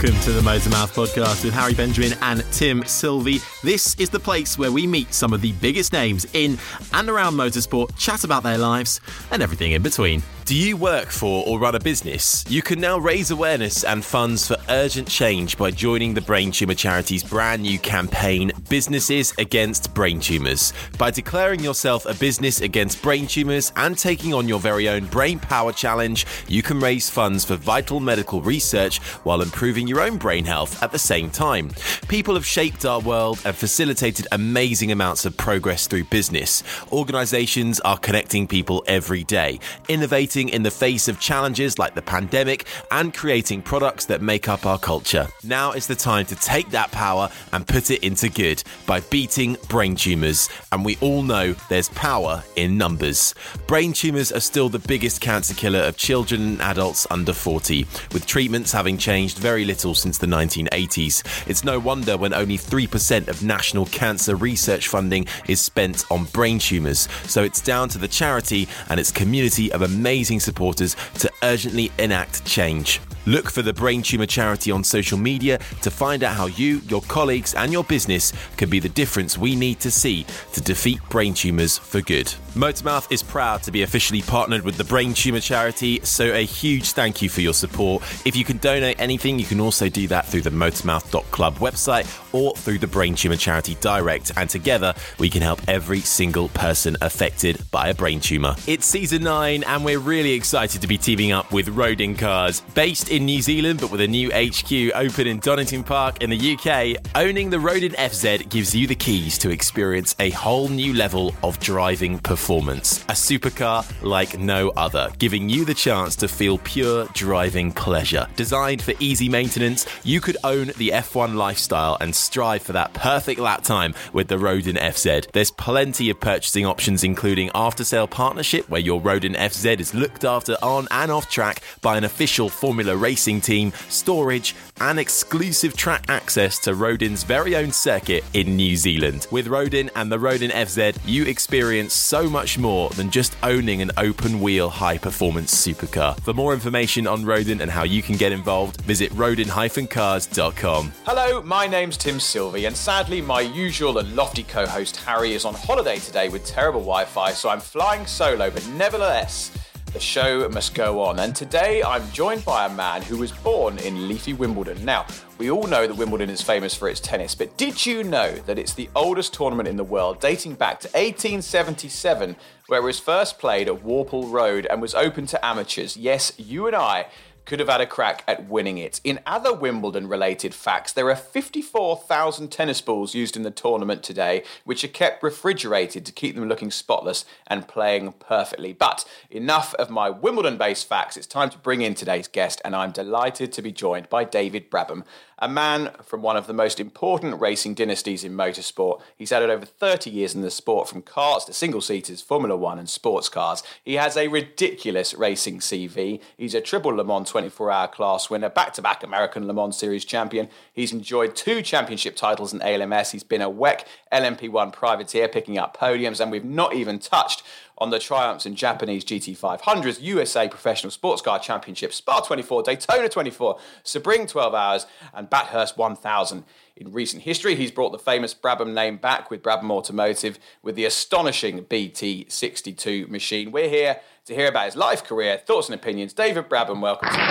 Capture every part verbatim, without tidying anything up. Welcome to the Motormouth Podcast with Harry Benjamin and Tim Sylvie. This is the place where we meet some of the biggest names in and around motorsport, chat about their lives and everything in between. Do you work for or run a business? You can now raise awareness and funds for urgent change by joining the Brain Tumor Charity's brand new campaign, Businesses Against Brain Tumors. By declaring yourself a business against brain tumors and taking on your very own Brain Power Challenge, you can raise funds for vital medical research while improving your own brain health at the same time. People have shaped our world and facilitated amazing amounts of progress through business. Organisations are connecting people every day, innovating in the face of challenges like the pandemic and creating products that make up our culture. Now is the time to take that power and put it into good by beating brain tumours. And we all know there's power in numbers. Brain tumours are still the biggest cancer killer of children and adults under forty, with treatments having changed very little since the nineteen eighties. It's no wonder when only three percent of national cancer research funding is spent on brain tumours. So it's down to the charity and its community of amazing supporters to urgently enact change. Look for the Brain Tumor Charity on social media to find out how you, your colleagues and your business can be the difference we need to see to defeat brain tumours for good. Motormouth is proud to be officially partnered with the Brain Tumor Charity, so a huge thank you for your support. If you can donate anything, you can also do that through the motormouth dot club website or through the Brain Tumor Charity direct, and together we can help every single person affected by a brain tumour. It's season nine and we're really Really excited to be teaming up with Rodin Cars, based in New Zealand but with a new H Q open in Donington Park in the U K. Owning the Rodin F Z gives you the keys to experience a whole new level of driving performance, a supercar like no other, giving you the chance to feel pure driving pleasure. Designed for easy maintenance, you could own the F one lifestyle and strive for that perfect lap time with the Rodin F Z. There's plenty of purchasing options, including after-sale partnership where your Rodin F Z is looked after on and off track by an official Formula racing team, storage and exclusive track access to Rodin's very own circuit in New Zealand. With Rodin and the Rodin F Z, you experience so much more than just owning an open-wheel high-performance supercar. For more information on Rodin and how you can get involved, visit rodin dash cars dot com. Hello, my name's Tim Sylvie, and sadly my usual and lofty co-host Harry is on holiday today with terrible Wi-Fi, so I'm flying solo, but nevertheless, the show must go on, and today I'm joined by a man who was born in leafy Wimbledon. Now, we all know that Wimbledon is famous for its tennis, but did you know that it's the oldest tournament in the world, dating back to eighteen seventy-seven, where it was first played at Warple Road and was open to amateurs? Yes, you and I could have had a crack at winning it. In other Wimbledon-related facts, there are fifty-four thousand tennis balls used in the tournament today, which are kept refrigerated to keep them looking spotless and playing perfectly. But enough of my Wimbledon-based facts. It's time to bring in today's guest, and I'm delighted to be joined by David Brabham, a man from one of the most important racing dynasties in motorsport. He's added over thirty years in the sport, from karts to single-seaters, Formula One and sports cars. He has a ridiculous racing C V. He's a triple Le Mans twenty-four hour class winner, back-to-back American Le Mans Series champion. He's enjoyed two championship titles in A L M S. He's been a W E C L M P one privateer, picking up podiums, and we've not even touched on the triumphs in Japanese G T five hundreds, U S A Professional Sports Car Championships, Spa twenty-four, Daytona twenty-four, Sebring twelve hours, and Bathurst one thousand. In recent history, he's brought the famous Brabham name back with Brabham Automotive with the astonishing B T sixty-two machine. We're here to hear about his life, career, thoughts and opinions. David Brabham, welcome to the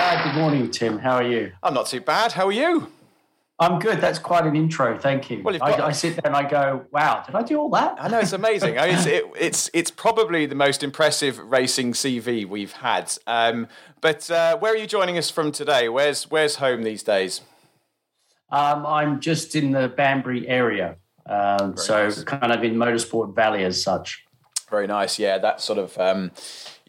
uh, Good morning, Tim. How are you? I'm not too bad. How are you? I'm good. That's quite an intro. Thank you. Well, I, got... I sit there and I go, wow, did I do all that? I know, it's amazing. it's, it, it's it's probably the most impressive racing C V we've had. Um, but uh, where are you joining us from today? Where's where's home these days? Um, I'm just in the Banbury area. Um, so nice. Kind of in Motorsport Valley as such. Very nice. Yeah, that sort of... Um,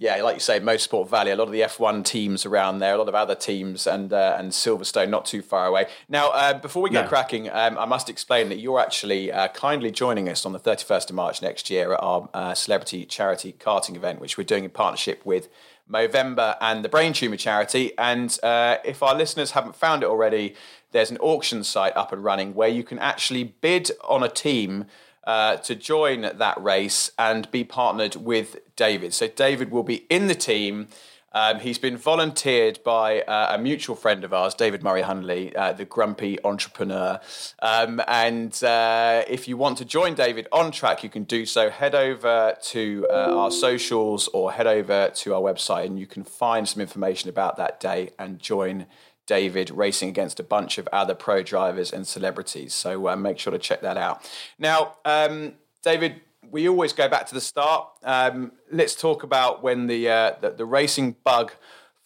Yeah, like you say, Motorsport Valley, a lot of the F one teams around there, a lot of other teams, and uh, and Silverstone not too far away. Now, uh, before we get no. cracking, um, I must explain that you're actually uh, kindly joining us on the thirty-first of March next year at our uh, celebrity charity karting event, which we're doing in partnership with Movember and the Brain Tumor Charity. And uh, if our listeners haven't found it already, there's an auction site up and running where you can actually bid on a team Uh, to join that race and be partnered with David. So David will be in the team Um, he's been volunteered by uh, a mutual friend of ours, David Murray-Hunley, uh, the grumpy entrepreneur. Um, and uh, if you want to join David on track, you can do so. Head over to uh, our socials or head over to our website and you can find some information about that day and join David racing against a bunch of other pro drivers and celebrities. So uh, make sure to check that out. Now, um, David, we always go back to the start. Um, let's talk about when the, uh, the the racing bug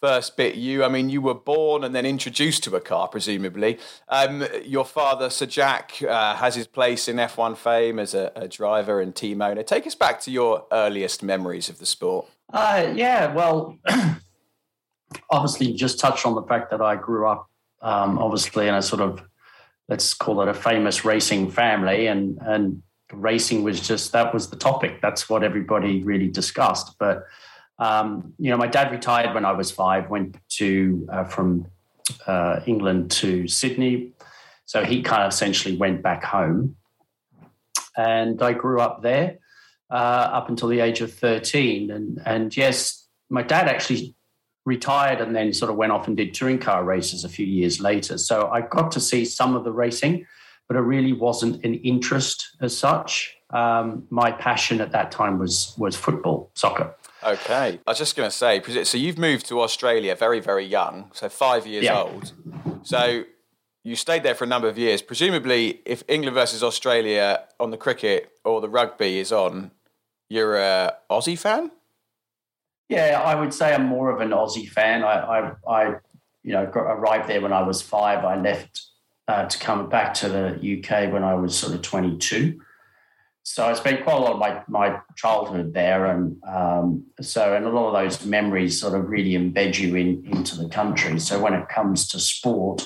first bit you. I mean, you were born and then introduced to a car, presumably. Um, your father, Sir Jack, uh, has his place in F one fame as a, a driver and team owner. Take us back to your earliest memories of the sport. Uh, yeah, well, obviously just touched on the fact that I grew up, um, obviously, in a sort of, let's call it a famous racing family, and and racing was just, that was the topic. That's what everybody really discussed. But, um, you know, my dad retired when I was five, went to, uh, from uh, England to Sydney. So he kind of essentially went back home. And I grew up there uh, up until the age of thirteen. And, and yes, my dad actually retired and then sort of went off and did touring car races a few years later. So I got to see some of the racing, but it really wasn't an interest as such. Um, my passion at that time was was football, soccer. Okay. I was just going to say, so you've moved to Australia very, very young, so five years yeah. old. So you stayed there for a number of years. Presumably, if England versus Australia on the cricket or the rugby is on, you're a Aussie fan? Yeah, I would say I'm more of an Aussie fan. I, I, I you know, got, arrived there when I was five. I left Uh, to come back to the U K when I was sort of twenty-two. So I spent quite a lot of my, my childhood there. And um, so, and a lot of those memories sort of really embed you in, into the country. So when it comes to sport,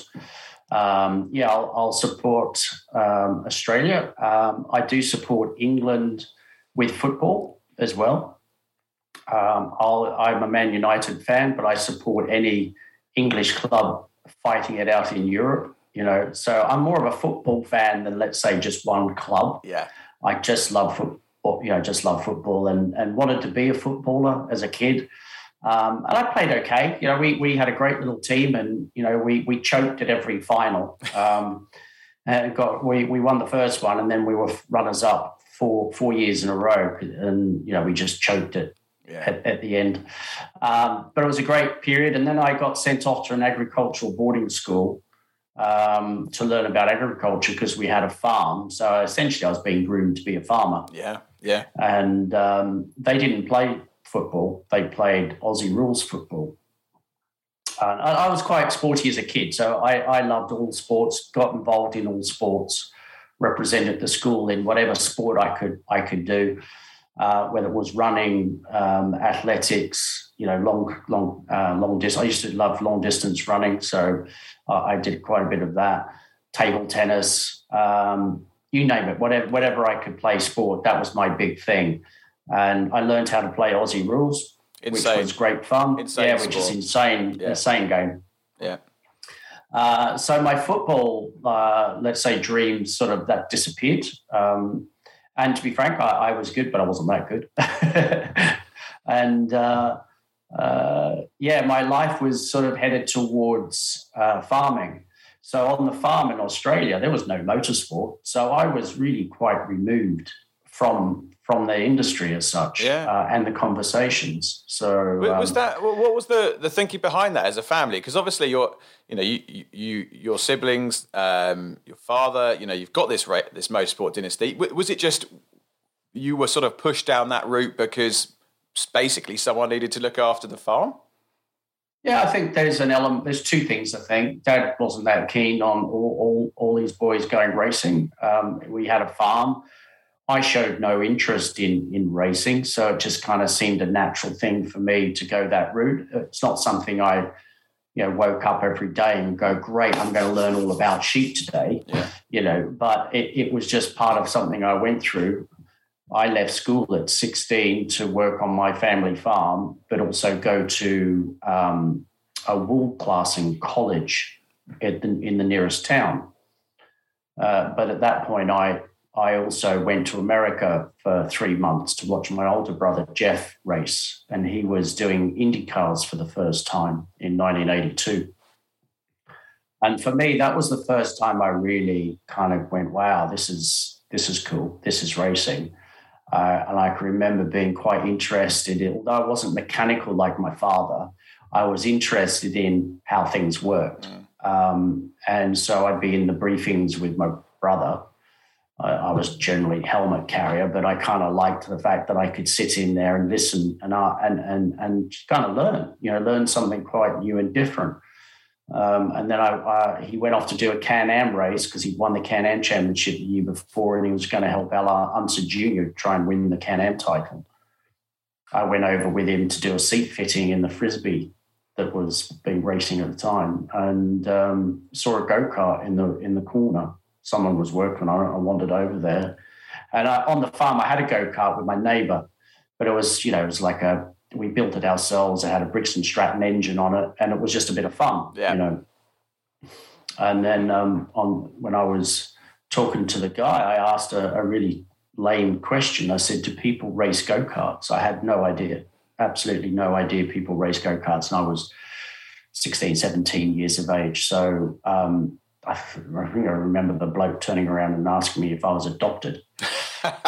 um, yeah, I'll, I'll support um, Australia. Um, I do support England with football as well. Um, I'll, I'm a Man United fan, but I support any English club fighting it out in Europe. You know, so I'm more of a football fan than, let's say, just one club. Yeah, I just love football. You know, just love football, and, and wanted to be a footballer as a kid. Um, and I played okay. You know, we we had a great little team, and you know, we we choked at every final. Um, and got we we won the first one, and then we were runners up for four years in a row, and you know, we just choked it yeah. at, at the end. Um, but it was a great period, and then I got sent off to an agricultural boarding school. Um, to learn about agriculture because we had a farm. So essentially I was being groomed to be a farmer. Yeah, yeah. And um, they didn't play football. They played Aussie rules football. Uh, I, I was quite sporty as a kid, so I, I loved all sports, got involved in all sports, represented the school in whatever sport I could I could do, uh, whether it was running, um, athletics, you know, long, long, uh, long distance. I used to love long distance running, so I did quite a bit of that, table tennis, um, you name it, whatever whatever I could play sport, that was my big thing. And I learned how to play Aussie rules, insane. Which was great fun. Insane yeah, which sport. is insane, yeah. insane game. Yeah. Uh, so my football, uh, let's say, dreams sort of that disappeared. Um, and to be frank, I, I was good, but I wasn't that good. and... Uh, Uh, yeah, my life was sort of headed towards uh, farming. So on the farm in Australia, there was no motorsport. So I was really quite removed from from the industry as such yeah. uh, and the conversations. So was um, that what was the, the thinking behind that as a family? Because obviously your you know you, you your siblings, um, your father, you know, you've got this this motorsport dynasty. Was it just you were sort of pushed down that route because basically someone needed to look after the farm? Yeah, I think there's an element, there's two things, I think. Dad wasn't that keen on all all, all his boys going racing. Um, we had a farm. I showed no interest in, in racing, so it just kind of seemed a natural thing for me to go that route. It's not something I, you know, woke up every day and go, great, I'm going to learn all about sheep today, yeah. you know, but it, it was just part of something I went through. I left school at sixteen to work on my family farm, but also go to um, a wool classing college at the, in the nearest town. Uh, but at that point, I I also went to America for three months to watch my older brother, Jeff, race. And he was doing Indy cars for the first time in nineteen eighty-two. And for me, that was the first time I really kind of went, wow, this is this is cool. This is racing. Uh, and I can remember being quite interested in, although I wasn't mechanical like my father, I was interested in how things worked. Um, and so I'd be in the briefings with my brother. I, I was generally helmet carrier, but I kind of liked the fact that I could sit in there and listen and uh, and and and kind of learn, you know, learn something quite new and different. Um, and then I, uh, he went off to do a Can-Am race because he'd won the Can-Am championship the year before, and he was going to help L R Unser Junior try and win the Can-Am title. I went over with him to do a seat fitting in the Frisbee that was being racing at the time, and um, saw a go-kart in the in the corner. Someone was working on it. I wandered over there, and I, on the farm I had a go-kart with my neighbour, but it was you know it was like a we built it ourselves. It had a Briggs and Stratton engine on it, and it was just a bit of fun, yeah. you know. And then um, on when I was talking to the guy, I asked a, a really lame question. I said, do people race go-karts? I had no idea, absolutely no idea people race go-karts. And I was sixteen, seventeen years of age. So um, I, th- I think I remember the bloke turning around and asking me if I was adopted.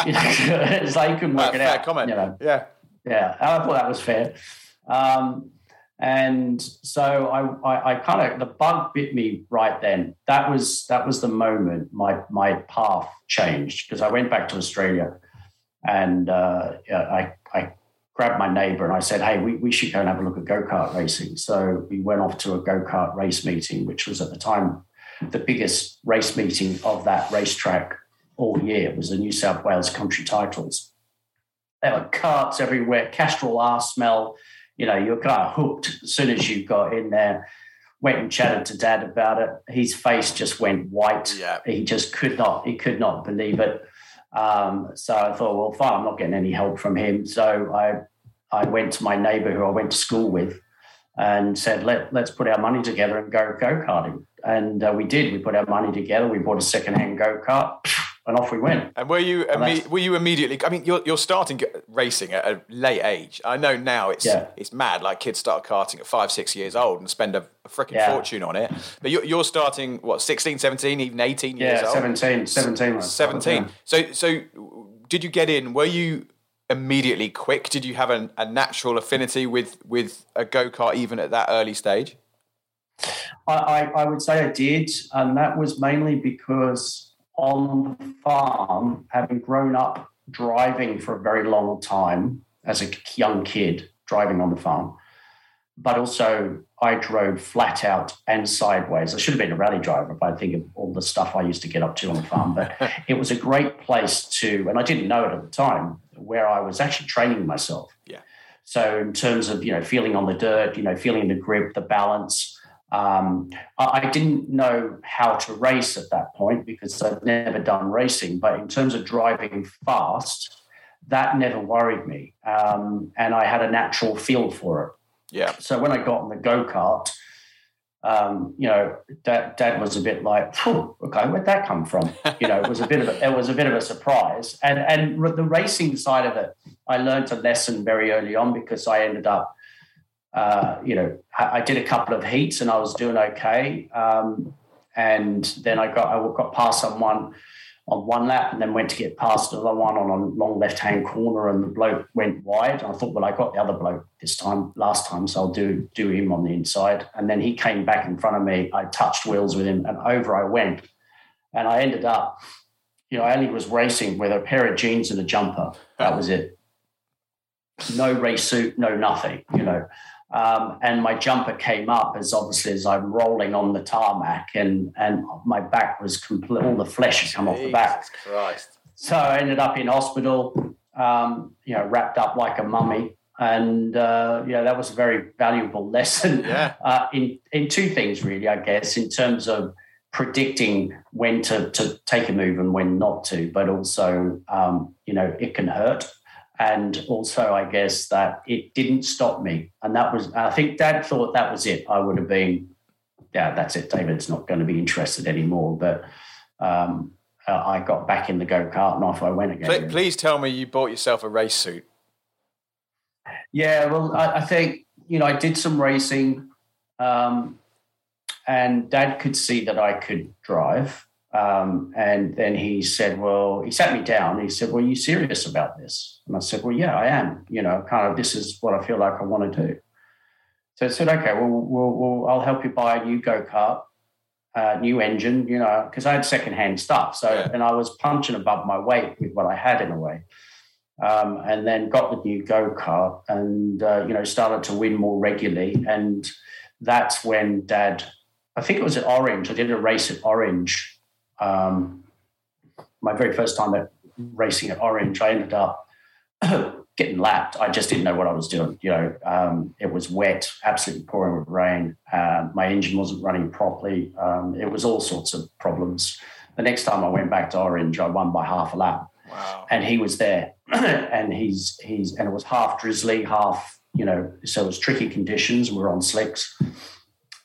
you know, it's like, you couldn't work uh, it fair out. Comment. You know. Yeah. Yeah, I thought that was fair. Um, and so I, I, I kind of, the bug bit me right then. That was that was the moment my my path changed, because I went back to Australia and uh, I, I grabbed my neighbour and I said, hey, we, we should go and have a look at go-kart racing. So we went off to a go-kart race meeting, which was at the time the biggest race meeting of that racetrack all year. It was the New South Wales Country Titles. There were carts everywhere, Castrol R smell. You know, you're kind of hooked as soon as you got in there. Went and chatted to Dad about it. His face just went white. Yeah. He just could not, he could not believe it. Um, so I thought, well, fine, I'm not getting any help from him. So I I went to my neighbour who I went to school with and said, Let, let's put our money together and go go-karting. And uh, we did. We put our money together. We bought a second-hand go-kart. And off we went. And were you imme- were you immediately? I mean, you're you're starting racing at a late age. I know now it's yeah. it's mad. Like kids start karting at five, six years old and spend a, a freaking yeah. fortune on it. But you're you're starting what sixteen, seventeen, even eighteen yeah, years old. seventeen, seventeen, seventeen. Like that, yeah. So so did you get in? Were you immediately quick? Did you have a, a natural affinity with with a go-kart even at that early stage? I, I, I would say I did, and that was mainly because. On the farm, having grown up driving for a very long time as a young kid, driving on the farm, but also I drove flat out and sideways. I should have been a rally driver if I think of all the stuff I used to get up to on the farm, but it was a great place to, and I didn't know it at the time, where I was actually training myself. Yeah. So in terms of, you know, feeling on the dirt, you know, feeling the grip, the balance, Um, I didn't know how to race at that point because I'd never done racing, but in terms of driving fast, that never worried me. Um, and I had a natural feel for it. Yeah. So when I got on the go-kart, um, you know, dad, dad was a bit like, okay, where'd that come from? You know, it was a bit of a, it was a bit of a surprise. And, and the racing side of it, I learned a lesson very early on because I ended up, Uh, you know, I did a couple of heats and I was doing okay. Um, and then I got I got past someone on one lap and then went to get past another one on a long left-hand corner and the bloke went wide. And I thought, well, I got the other bloke this time, last time, so I'll do do him on the inside. And then he came back in front of me. I touched wheels with him and over I went. And I ended up, you know, I only was racing with a pair of jeans and a jumper. That was it. No race suit, no nothing, you know. Um, and my jumper came up as obviously as I'm rolling on the tarmac and, and my back was complete, all the flesh had come Jesus off the back. Christ. So I ended up in hospital, um, you know, wrapped up like a mummy. And, uh, you know, that was a very valuable lesson yeah. uh, in, in two things really, I guess, in terms of predicting when to, to take a move and when not to, but also, um, you know, it can hurt. And also, I guess that it didn't stop me. And that was, I think Dad thought that was it. I would have been, yeah, that's it. David's not going to be interested anymore. But um, uh, I got back in the go-kart and off I went again. Please, please tell me you bought yourself a race suit. Yeah, well, I, I think, you know, I did some racing um, and Dad could see that I could drive. Um, and then he said, well, he sat me down. He said, well, are you serious about this? And I said, well, yeah, I am. You know, kind of this is what I feel like I want to do. So I said, okay, well, we'll, we'll I'll help you buy a new go-kart, uh, new engine, you know, because I had secondhand stuff. So, yeah. And I was punching above my weight with what I had in a way. Um, and then got the new go-kart and, uh, you know, started to win more regularly. And that's when Dad, I think it was at Orange. I did a race at Orange. Um, my very first time at racing at Orange, I ended up getting lapped. I just didn't know what I was doing. You know, um, it was wet, absolutely pouring with rain. Uh, my engine wasn't running properly. Um, it was all sorts of problems. The next time I went back to Orange, I won by half a lap. Wow. And he was there and he's, he's, and it was half drizzly, half, you know, so it was tricky conditions. We were on slicks.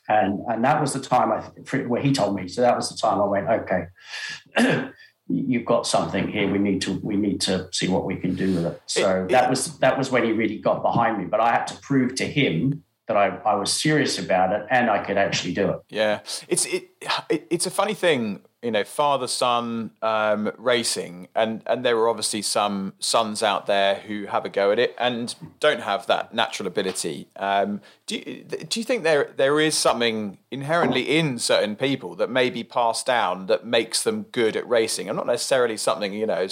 And and that was the time I where well, he told me. So that was the time I went, okay, you've got something here. We need to we need to see what we can do with it. So it, that was that was when he really got behind me. But I had to prove to him that I, I was serious about it and I could actually do it. Yeah, it's it, it it's a funny thing, you know, father son um, racing, and and there are obviously some sons out there who have a go at it and don't have that natural ability. Um, do you, do you think there there is something inherently in certain people that may be passed down that makes them good at racing, and not necessarily something you know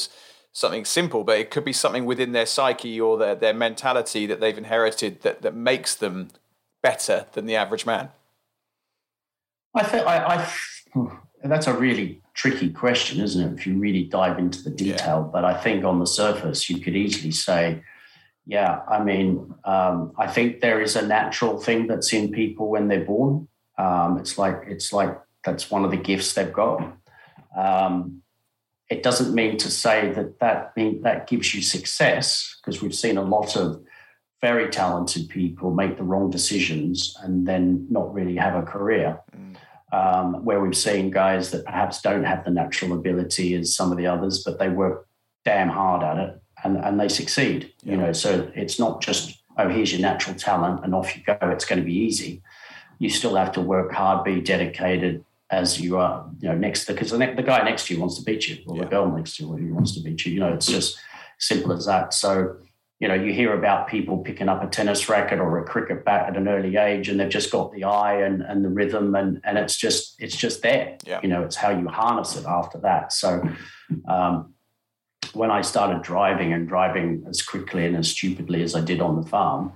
something simple, but it could be something within their psyche or their their mentality that they've inherited that that makes them better than the average man? I think I. I... That's a really tricky question, isn't it, if you really dive into the detail? Yeah. But I think on the surface you could easily say, yeah, I mean, um, I think there is a natural thing that's in people when they're born. Um, it's like it's like that's one of the gifts they've got. Um, it doesn't mean to say that that, mean, that gives you success, because we've seen a lot of very talented people make the wrong decisions and then not really have a career. Mm. Um, where we've seen guys that perhaps don't have the natural ability as some of the others, but they work damn hard at it and, and they succeed, yeah. You know, so it's not just, oh, here's your natural talent and off you go, it's going to be easy. You still have to work hard, be dedicated as you are, you know, next, because the, the guy next to you wants to beat you or yeah. The girl next to you who wants to beat you, you know, it's just simple as that. So, you know, you hear about people picking up a tennis racket or a cricket bat at an early age and they've just got the eye and, and the rhythm and, and it's just it's just there. Yeah. You know, it's how you harness it after that. So um, when I started driving and driving as quickly and as stupidly as I did on the farm,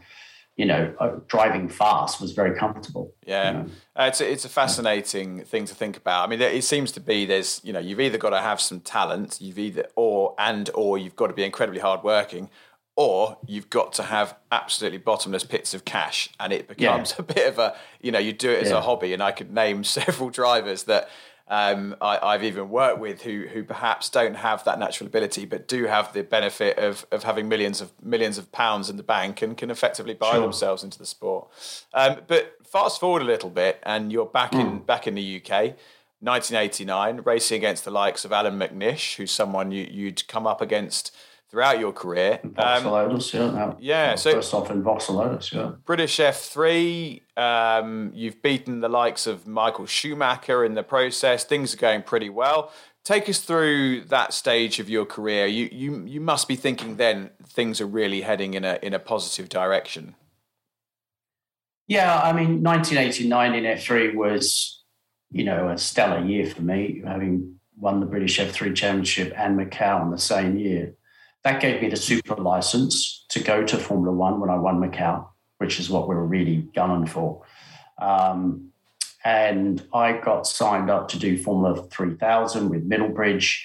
you know, driving fast was very comfortable. Yeah, you know? uh, it's, a, it's a fascinating thing to think about. I mean, it seems to be there's, you know, you've either got to have some talent, you've either or and or you've got to be incredibly hardworking, or you've got to have absolutely bottomless pits of cash, and it becomes yeah. a bit of a, you know, you do it as yeah. a hobby. And I could name several drivers that um, I, I've even worked with who who perhaps don't have that natural ability, but do have the benefit of of having millions of millions of pounds in the bank and can effectively buy sure. themselves into the sport. Um, but fast forward a little bit, and you're back mm. in back in the U K. nineteen eighty-nine, racing against the likes of Alan McNish, who's someone you, you'd come up against throughout your career. Vauxhall Lotus, um, yeah. No, yeah, so first off in Vauxhall Lotus, yeah. British F three, um, you've beaten the likes of Michael Schumacher in the process. Things are going pretty well. Take us through that stage of your career. You you you must be thinking then things are really heading in a in a positive direction. Yeah, I mean, nineteen eighty-nine in F three was, you know, a stellar year for me, having won the British F three Championship and Macau in the same year. That gave me the super license to go to Formula One when I won Macau, which is what we were really gunning for. Um, and I got signed up to do Formula three thousand with Middlebridge.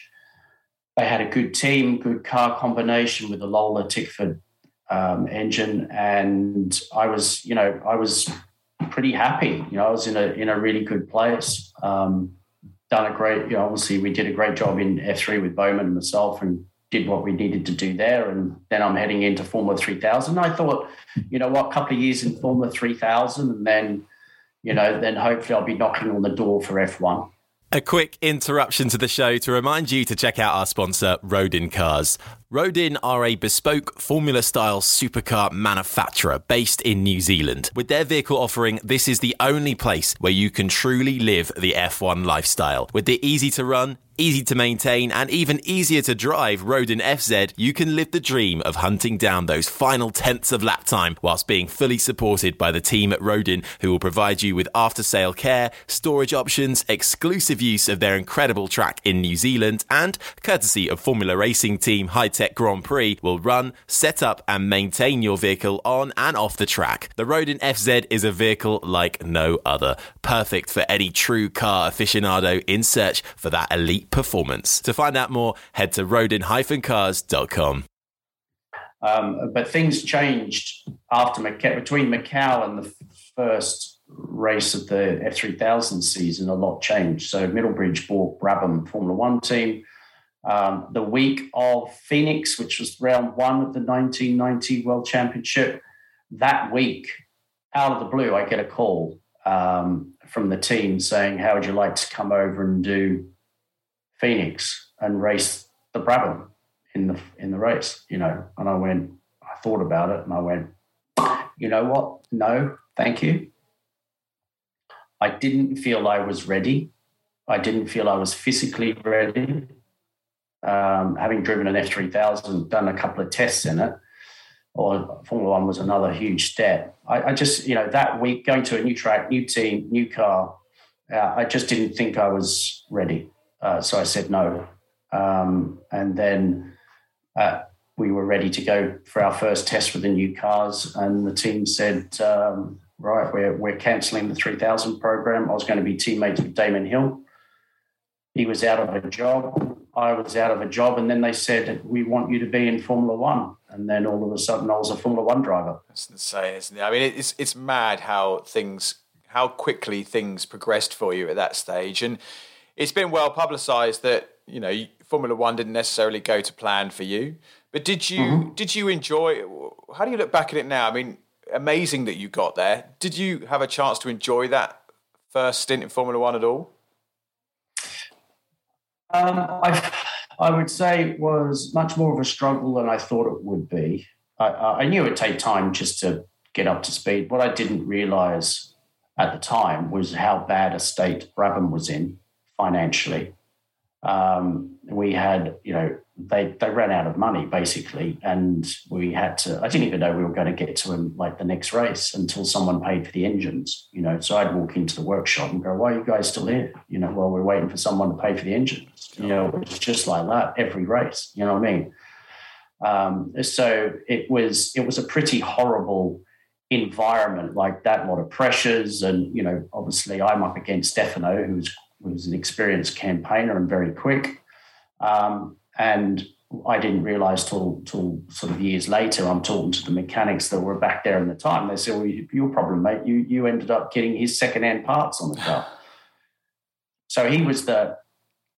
They had a good team, good car combination with the Lola Tickford um, engine, and I was, you know, I was pretty happy. You know, I was in a in a really good place. Um, done a great, you know, obviously we did a great job in F three with Bowman and myself, and did what we needed to do there, and then I'm heading into Formula three thousand. I thought, you know what, a couple of years in Formula three thousand, and then, you know, then hopefully I'll be knocking on the door for F one. A quick interruption to the show to remind you to check out our sponsor, Rodin Cars. Rodin are a bespoke formula-style supercar manufacturer based in New Zealand. With their vehicle offering, this is the only place where you can truly live the F one lifestyle. With the easy-to-run, easy to maintain and even easier to drive Rodin F Z, you can live the dream of hunting down those final tenths of lap time whilst being fully supported by the team at Rodin, who will provide you with after-sale care, storage options, exclusive use of their incredible track in New Zealand, and, courtesy of Formula Racing Team High Tech Grand Prix, will run, set up and maintain your vehicle on and off the track. The Rodin F Z is a vehicle like no other, perfect for any true car aficionado in search for that elite performance. To find out more, head to rodin dash cars dot com. Um, but things changed after Macau, between Macau and the first race of the F three thousand season, a lot changed. So Middlebridge bought Brabham Formula One team. Um, the week of Phoenix, which was round one of the nineteen ninety World Championship, that week, out of the blue, I get a call um, from the team saying, how would you like to come over and do Phoenix and race the Brabham in the in the race, you know? And I went, I thought about it and I went, you know what? No, thank you. I didn't feel I was ready. I didn't feel I was physically ready. Um, having driven an F three thousand, done a couple of tests in it, or Formula One was another huge step. I, I just, you know, that week, going to a new track, new team, new car, uh, I just didn't think I was ready. Uh, so I said no. Um, and then uh, we were ready to go for our first test with the new cars, and the team said, um, right, we're, we're cancelling the three thousand program. I was going to be teammates with Damon Hill. He was out of a job. I was out of a job. And then they said, we want you to be in Formula One. And then all of a sudden I was a Formula One driver. That's insane, isn't it? I mean, it's it's mad how things, how quickly things progressed for you at that stage. And it's been well publicised that, you know, Formula One didn't necessarily go to plan for you. But did you mm-hmm. did you enjoy? How do you look back at it now? I mean, amazing that you got there. Did you have a chance to enjoy that first stint in Formula One at all? Um, I I would say it was much more of a struggle than I thought it would be. I, I knew it'd take time just to get up to speed. What I didn't realise at the time was how bad a state Brabham was in. Financially, um, we had, you know, they, they ran out of money basically, and we had to, I didn't even know we were going to get to them, like the next race, until someone paid for the engines, you know. So I'd walk into the workshop and go, why are you guys still here? You know, well, we're waiting for someone to pay for the engines. You know, it was just like that every race, you know what I mean? Um, so it was, it was a pretty horrible environment, like that, a lot of pressures. And, you know, obviously I'm up against Stefano, who's was an experienced campaigner and very quick. Um, and I didn't realise till till sort of years later, I'm talking to the mechanics that were back there in the time. They said, well, your problem, mate, you you ended up getting his second-hand parts on the car. So he was the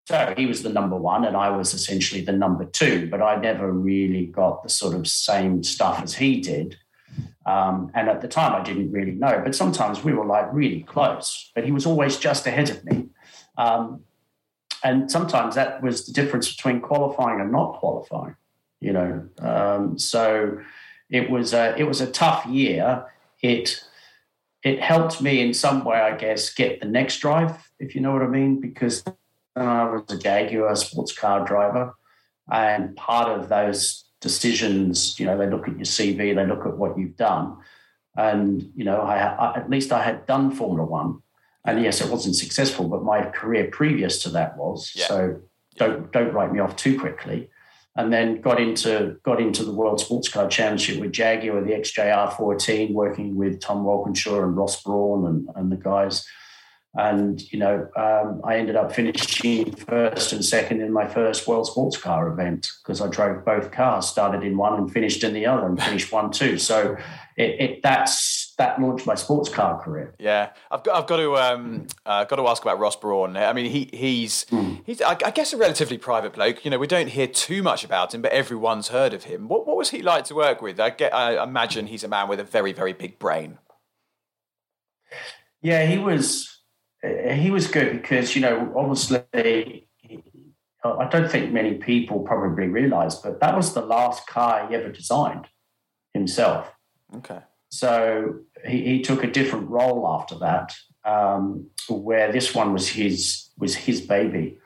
so he was the number one and I was essentially the number two, but I never really got the sort of same stuff as he did. Um, and at the time I didn't really know, but sometimes we were like really close, but he was always just ahead of me. Um, and sometimes that was the difference between qualifying and not qualifying, you know. Um, so it was a, it was a tough year. It it helped me in some way, I guess, get the next drive, if you know what I mean, because I was a Jaguar sports car driver, and part of those decisions, you know, they look at your C V, they look at what you've done, and you know, I, I at least I had done Formula One. And yes, it wasn't successful, but my career previous to that was. Yeah. So don't yeah. don't write me off too quickly. And then got into got into the World Sports Car Championship with Jaguar, the X J R fourteen, working with Tom Walkinshaw and Ross Brawn and, and the guys. And, you know, um, I ended up finishing first and second in my first World Sports Car event because I drove both cars, started in one and finished in the other, and finished one too. So it, it that's... that launched my sports car career. Yeah, I've got, I've got to, um, uh, got to ask about Ross Brawn. I mean, he, he's, mm. he's, I guess, a relatively private bloke. You know, we don't hear too much about him, but everyone's heard of him. What, what was he like to work with? I get, I imagine he's a man with a very, very big brain. Yeah, he was. he was good because, you know, obviously, I don't think many people probably realise, but that was the last car he ever designed himself. Okay. So he, he took a different role after that, um, where this one was his was his baby,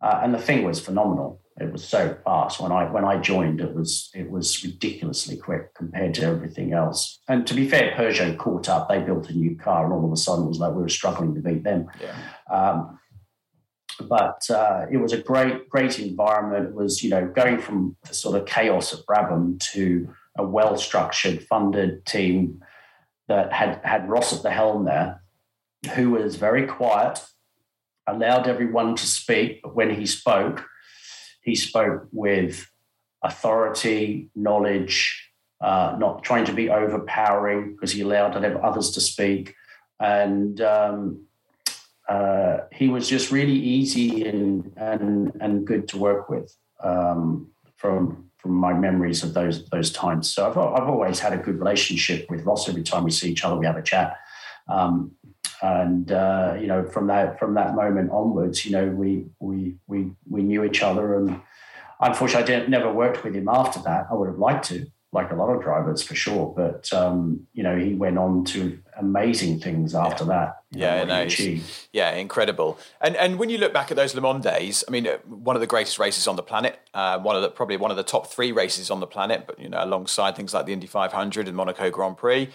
uh, and the thing was phenomenal. It was so fast. When I when I joined, it was it was ridiculously quick compared to everything else. And to be fair, Peugeot caught up. They built a new car, and all of a sudden, it was like we were struggling to beat them. Yeah. Um, but uh, it was a great great environment. It was, you know, going from the sort of chaos at Brabham to a well-structured, funded team that had had Ross at the helm there, who was very quiet, allowed everyone to speak, but when he spoke, he spoke with authority, knowledge, uh, not trying to be overpowering because he allowed others to speak. And um, uh, he was just really easy and and, and good to work with um, from from my memories of those those times. So I've, I've always had a good relationship with Ross. Every time we see each other, we have a chat. Um, And, uh, you know, from that from that moment onwards, you know, we we we we knew each other. And unfortunately, I didn't, never worked with him after that. I would have liked to, like a lot of drivers for sure. But, um, you know, he went on to amazing things after yeah. that. Yeah, know, no, yeah, incredible. And and when you look back at those Le Mans days, I mean, one of the greatest races on the planet, uh, one of the, probably one of the top three races on the planet, but, you know, alongside things like the Indy five hundred and Monaco Grand Prix.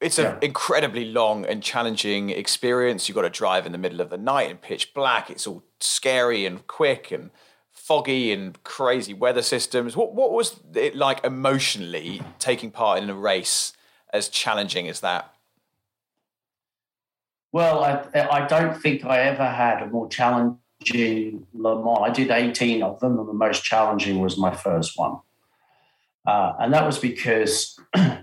It's an yeah. incredibly long and challenging experience. You've got to drive in the middle of the night in pitch black. It's all scary and quick and foggy and crazy weather systems. What what was it like emotionally taking part in a race as challenging as that? Well, I, I don't think I ever had a more challenging Le Mans. I did eighteen of them, and the most challenging was my first one. Uh, and that was because... Uh,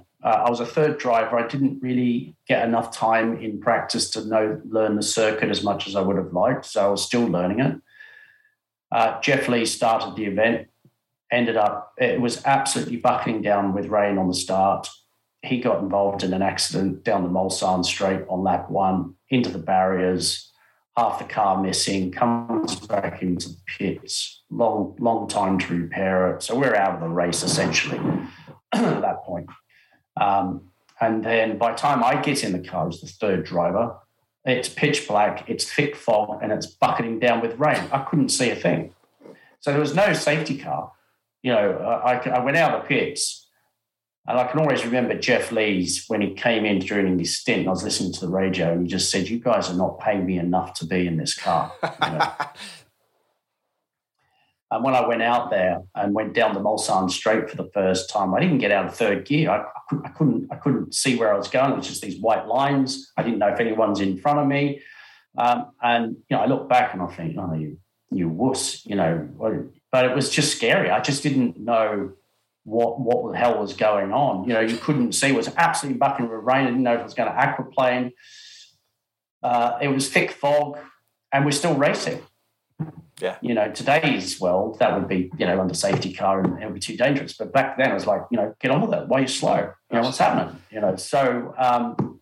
I was a third driver. I didn't really get enough time in practice to know learn the circuit as much as I would have liked, so I was still learning it. Uh, Jeff Lee started the event, ended up, it was absolutely buckling down with rain on the start. He got involved in an accident down the Mulsanne Strait on lap one, into the barriers, half the car missing, comes back into the pits, long, long time to repair it. So we're out of the race essentially at that point. Um, and then by the time I get in the car as the third driver, it's pitch black, it's thick fog, and it's bucketing down with rain. I couldn't see a thing. So there was no safety car. You know, I, I went out of the pits, and I can always remember Jeff Lees when he came in during his stint. I was listening to the radio, and he just said, "You guys are not paying me enough to be in this car." You know? And when I went out there and went down the Mulsanne Strait for the first time, I didn't get out of third gear. I, I couldn't I couldn't see where I was going. It was just these white lines. I didn't know if anyone's in front of me. Um, and, you know, I look back and I think, oh, you, you wuss, you know. But it was just scary. I just didn't know what what the hell was going on. You know, you couldn't see. It was absolutely bucking with rain. I didn't know if it was going to aquaplane. Uh, it was thick fog, and we're still racing. Yeah. You know, today's world, that would be, you know, under safety car, and it would be too dangerous. But back then it was like, you know, get on with it. Why are you slow? You know, what's happening? You know, so um,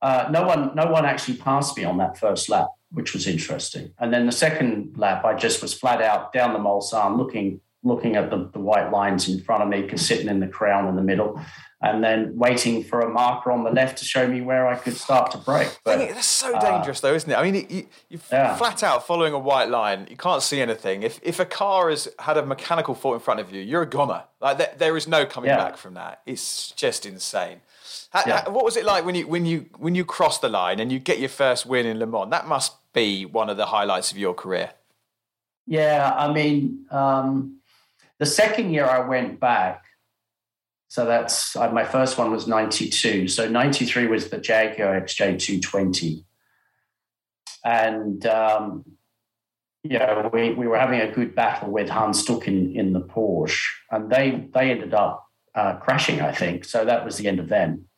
uh, no one no one actually passed me on that first lap, which was interesting. And then the second lap, I just was flat out down the Mulsanne looking looking at the, the white lines in front of me, sitting in the crown in the middle, and then waiting for a marker on the left to show me where I could start to brake. But, that's so uh, dangerous though, isn't it? I mean, it, you, you're yeah. flat out following a white line. You can't see anything. If if a car has had a mechanical fault in front of you, you're a goner. Like there, there is no coming yeah. back from that. It's just insane. How, yeah. how, what was it like when you when you when you cross the line and you get your first win in Le Mans? That must be one of the highlights of your career. Yeah, I mean, um, the second year I went back. So that's uh, my first one was ninety-two. So ninety-three was the Jaguar X J two twenty, and um, you know we, we were having a good battle with Hans Stuck in, in the Porsche, and they they ended up uh, crashing, I think. So that was the end of them.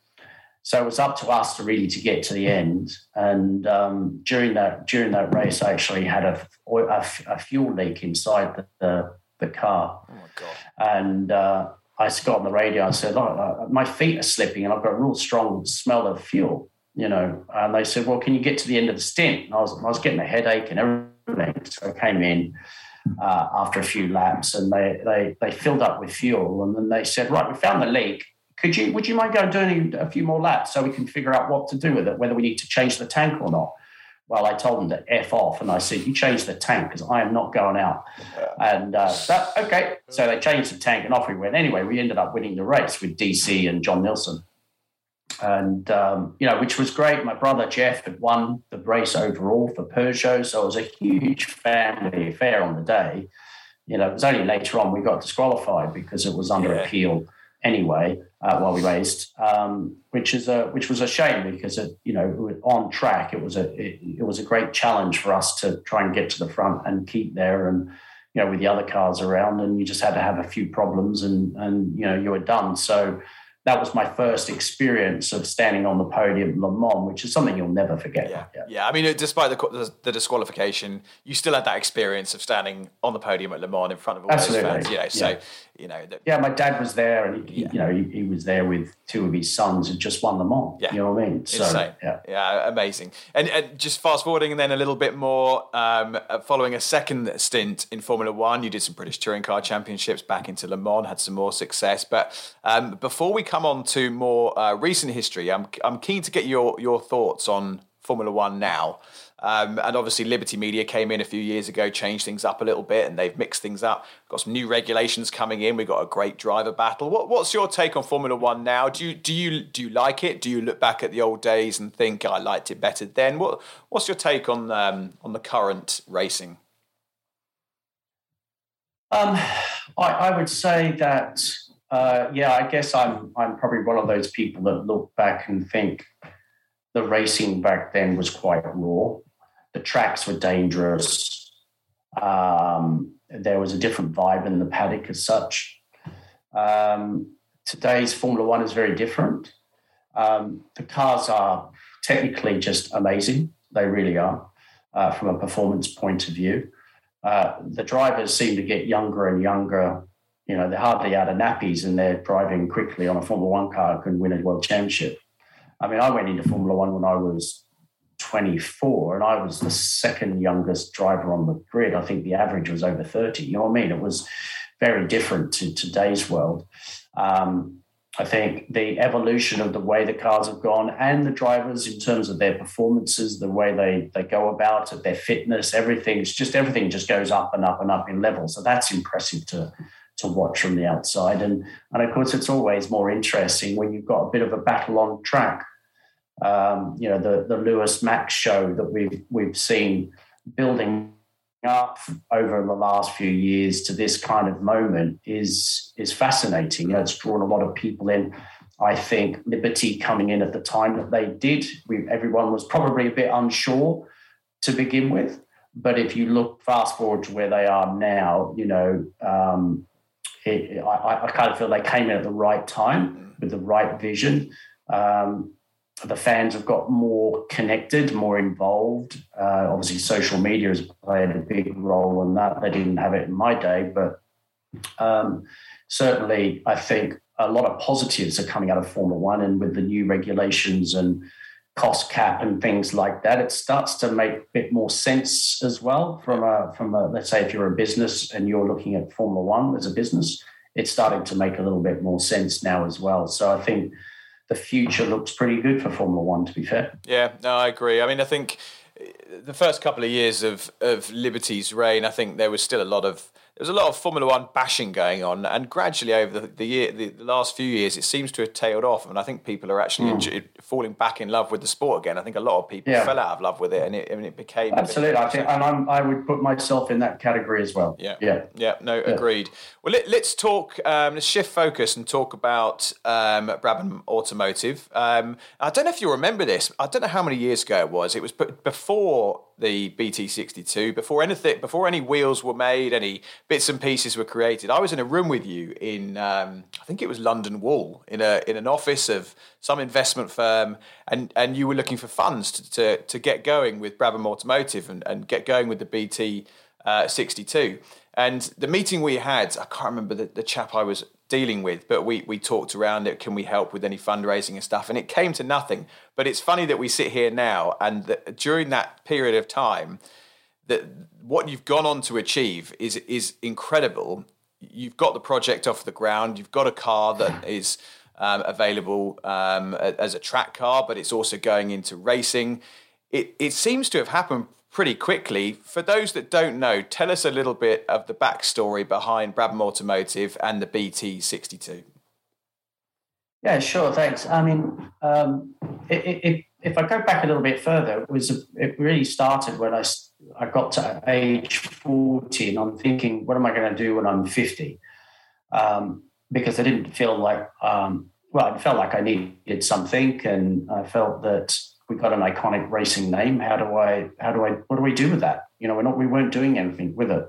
So it was up to us to really to get to the end. And um, during that during that race, I actually had a a, a fuel leak inside the, the the car. Oh my God! And uh, I got on the radio and said, oh, my feet are slipping and I've got a real strong smell of fuel. you know, and they said, well, can you get to the end of the stint? And I was, I was getting a headache and everything. So I came in uh, after a few laps and they, they, they filled up with fuel. And then they said, right, we found the leak. Could you, would you mind going doing a few more laps so we can figure out what to do with it, whether we need to change the tank or not? Well, I told them to F off, and I said, you change the tank because I am not going out. And uh, that, okay, so they changed the tank and off we went. Anyway, we ended up winning the race with D C and John Nielsen, and, um, you know, which was great. My brother Jeff had won the race overall for Peugeot, so it was a huge family affair on the day. You know, it was only later on we got disqualified because it was under yeah. appeal anyway uh, while we raced, um, which is a which was a shame because it, you know, on track it was a it, it was a great challenge for us to try and get to the front and keep there, and you know, with the other cars around, and you just had to have a few problems and and you know, you were done. So that was my first experience of standing on the podium at Le Mans, which is something you'll never forget. Yeah, yeah. yeah. I mean, despite the, the the disqualification, you still had that experience of standing on the podium at Le Mans in front of all Absolutely. those fans. You know, yeah. So, you know. The, yeah, my dad was there, and he, yeah. you know, he, he was there with two of his sons who just won Le Mans. Yeah. You know what I mean? So, Insane. Yeah. yeah, amazing. And, and just fast forwarding, and then a little bit more, um, following a second stint in Formula One, you did some British Touring Car Championships back into Le Mans, had some more success. But um, before we come on to more uh, recent history, I'm I'm keen to get your your thoughts on Formula One now, um, and obviously Liberty Media came in a few years ago, changed things up a little bit, and they've mixed things up. Got some new regulations coming in. We've got a great driver battle. What what's your take on Formula One now? Do you do you do you like it? Do you look back at the old days and think I liked it better then? What what's your take on um, on the current racing? Um, I, I would say that. Uh, yeah, I guess I'm I'm probably one of those people that look back and think the racing back then was quite raw. The tracks were dangerous. Um, there was a different vibe in the paddock as such. Um, today's Formula One is very different. Um, the cars are technically just amazing. They really are, uh, from a performance point of view. Uh, the drivers seem to get younger and younger. You know, they're hardly out of nappies and they're driving quickly on a Formula One car and win a world championship. I mean, I went into Formula One when I was twenty-four and I was the second youngest driver on the grid. I think the average was over thirty. You know what I mean? It was very different to today's world. Um, I think the evolution of the way the cars have gone and the drivers in terms of their performances, the way they, they go about it, their fitness, everything, it's just everything just goes up and up and up in level. So that's impressive to to watch from the outside. And, and of course, it's always more interesting when you've got a bit of a battle on track. Um, you know, the, the Lewis Max show that we've we've seen building up over the last few years to this kind of moment is, is fascinating. You know, it's drawn a lot of people in. I think Liberty coming in at the time that they did, we, everyone was probably a bit unsure to begin with. But if you look fast forward to where they are now, you know, um, It, I, I kind of feel they came in at the right time with the right vision. Um, the fans have got more connected, more involved. Uh, obviously, social media has played a big role in that. They didn't have it in my day, but um, certainly I think a lot of positives are coming out of Formula One, and with the new regulations and cost cap and things like that, it starts to make a bit more sense as well from a, from a, let's say if you're a business and you're looking at Formula One as a business, it's starting to make a little bit more sense now as well. So I think the future looks pretty good for Formula One, to be fair. Yeah, no, I agree. I mean, I think the first couple of years of, of Liberty's reign, I think there was still a lot of, there was a lot of Formula One bashing going on, and gradually over the, the year, the, the last few years, it seems to have tailed off. And I think people are actually mm. injured, falling back in love with the sport again. I think a lot of people yeah. fell out of love with it, and it, and it became absolutely. I think, and I'm, I would put myself in that category as well. Yeah, yeah, yeah. No, yeah. agreed. Well, let, let's talk. Um, let's shift focus and talk about um, Brabham Automotive. Um, I don't know if you remember this. I don't know how many years ago it was. It was before the B T sixty-two, before anything, before any wheels were made, any bits and pieces were created. I was in a room with you in, um, I think it was London Wall, in a in an office of some investment firm, and, and you were looking for funds to, to, to get going with Brabham Automotive and, and get going with the B T sixty-two. And the meeting we had, I can't remember the, the chap I was dealing with, but we we talked around it. Can we help with any fundraising and stuff? And it came to nothing. But it's funny that we sit here now, and that during that period of time, that what you've gone on to achieve is is incredible. You've got the project off the ground. You've got a car that is um, available um, as a track car, but it's also going into racing. It it seems to have happened pretty quickly. For those that don't know, tell us a little bit of the backstory behind Brabham Automotive and the B T sixty-two. Yeah, sure, thanks. I mean, um, it, it, if I go back a little bit further, it was it really started when I, I got to age forty, and I'm thinking, what am I going to do when I'm fifty? Um, because I didn't feel like, um, well, I felt like I needed something, and I felt that we've got an iconic racing name. How do I, how do I, what do we do with that? You know, we're not, we weren't doing anything with it.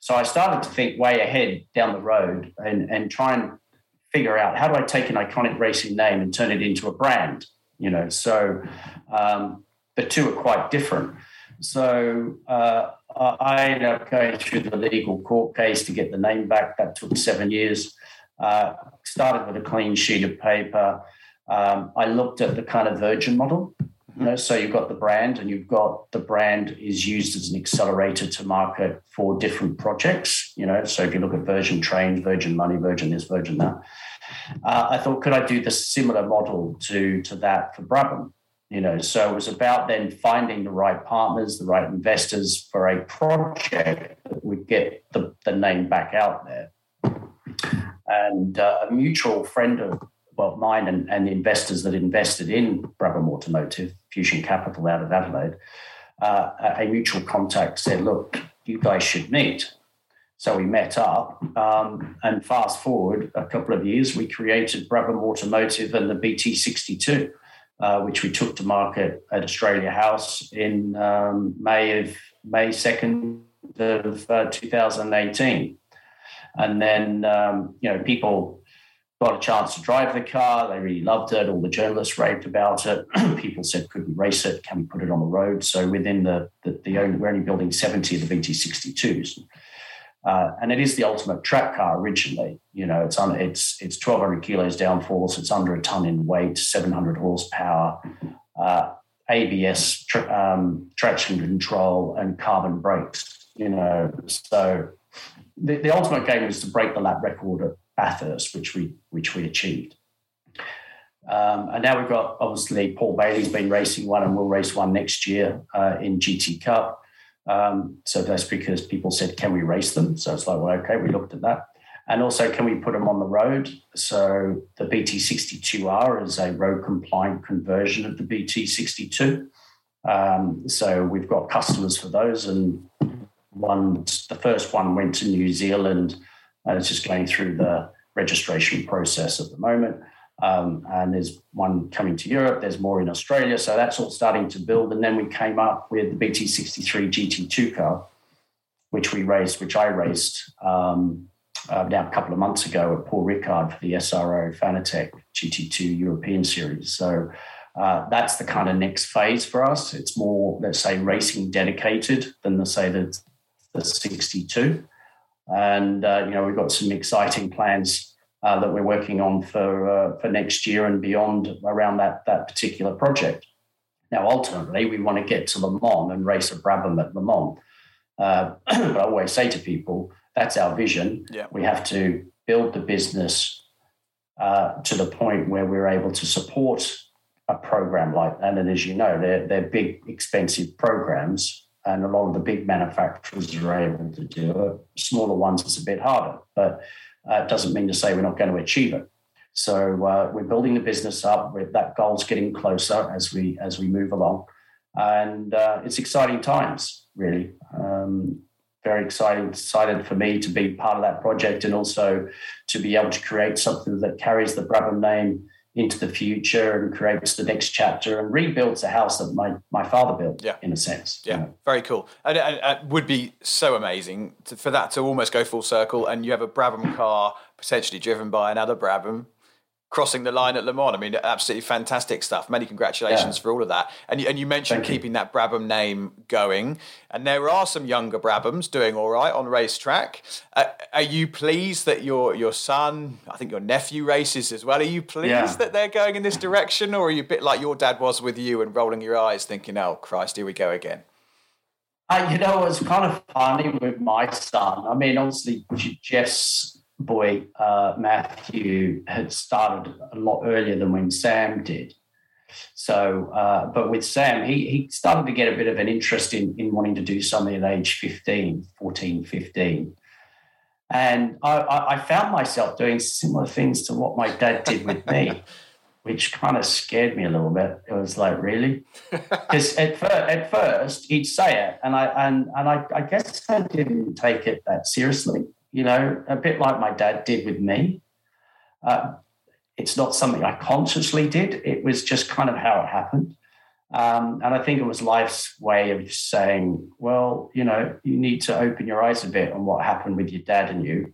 So I started to think way ahead down the road and, and try and figure out, how do I take an iconic racing name and turn it into a brand? You know, so um, the two are quite different. So uh, I ended up going through the legal court case to get the name back. That took seven years. Uh, started with a clean sheet of paper. Um, I looked at the kind of Virgin model. You know, so you've got the brand, and you've got the brand is used as an accelerator to market for different projects. You know, so if you look at Virgin Trains, Virgin Money, Virgin this, Virgin that. Uh, I thought, could I do the similar model to to that for Brabham? You know, so it was about then finding the right partners, the right investors for a project that would get the, the name back out there. And uh, a mutual friend of well, mine and, and the investors that invested in Brabham Automotive, Fusion Capital out of Adelaide, uh, a mutual contact said, look, you guys should meet. So we met up, um, and fast forward a couple of years, we created Brabham Automotive and the B T sixty-two, uh, which we took to market at Australia House in um, May of May second of uh, two thousand eighteen. And then, um, you know, people got a chance to drive the car. They really loved it. All the journalists raved about it. People said, could we race it? Can we put it on the road? So within the, the, the only, we're only building seventy of the B T sixty-twos. Uh, and it is the ultimate track car originally. You know, it's on, it's it's twelve hundred kilos downforce. It's under a ton in weight, seven hundred horsepower, uh, A B S, tra- um, traction control, and carbon brakes. You know, so the, the ultimate game was to break the lap record at Bathurst, which we which we achieved, um, and now we've got obviously Paul Bailey's been racing one, and we'll race one next year uh, in G T Cup. Um, so that's because people said, "Can we race them?" So it's like, well, okay, we looked at that, and also, can we put them on the road? So the B T sixty-two R is a road compliant conversion of the B T sixty-two. Um, so we've got customers for those, and one the first one went to New Zealand. And it's just going through the registration process at the moment. Um, and there's one coming to Europe. There's more in Australia. So that's all starting to build. And then we came up with the B T sixty-three G T two car, which we raced, which I raced um, uh, now a couple of months ago at Paul Ricard for the S R O Fanatec G T two European Series. So uh, that's the kind of next phase for us. It's more, let's say, racing dedicated than, let's say, the, the sixty-two. And, uh, you know, we've got some exciting plans uh, that we're working on for uh, for next year and beyond around that that particular project. Now, ultimately, we want to get to Le Mans and race a Brabham at Le Mans. Uh, but I always say to people, that's our vision. Yeah. We have to build the business uh, to the point where we're able to support a program like that. And as you know, they're, they're big, expensive programs. And a lot of the big manufacturers are able to do it. Smaller ones, it's a bit harder, but uh, it doesn't mean to say we're not going to achieve it. So uh, we're building the business up. We're, that goal's getting closer as we as we move along, and uh, it's exciting times, really. Um, very exciting, excited for me to be part of that project, and also to be able to create something that carries the Brabham name into the future and creates the next chapter and rebuilds the house that my, my father built, yeah. in a sense. Yeah, you know? Very cool. And, and, and it would be so amazing to, for that to almost go full circle, and you have a Brabham car potentially driven by another Brabham crossing the line at Le Mans. I mean, absolutely fantastic stuff. Many congratulations yeah. for all of that. And, and you mentioned Thank keeping you. that Brabham name going. And there are some younger Brabhams doing all right on racetrack. Uh, are you pleased that your your son, I think your nephew races as well, are you pleased yeah. that they're going in this direction? Or are you a bit like your dad was with you and rolling your eyes thinking, oh, Christ, here we go again? Uh, you know, it's kind of funny with my son. I mean, obviously, Jeff's boy uh, Matthew had started a lot earlier than when Sam did. So, uh, but with Sam, he he started to get a bit of an interest in, in wanting to do something at age fifteen, fourteen, fifteen. And I, I found myself doing similar things to what my dad did with me, which kind of scared me a little bit. It was like, really? Because at, fir- at first he'd say it, and I and, and I, I guess I didn't take it that seriously. You know, a bit like my dad did with me. Uh, it's not something I consciously did. It was just kind of how it happened. Um, and I think it was life's way of saying, well, you know, you need to open your eyes a bit on what happened with your dad and you.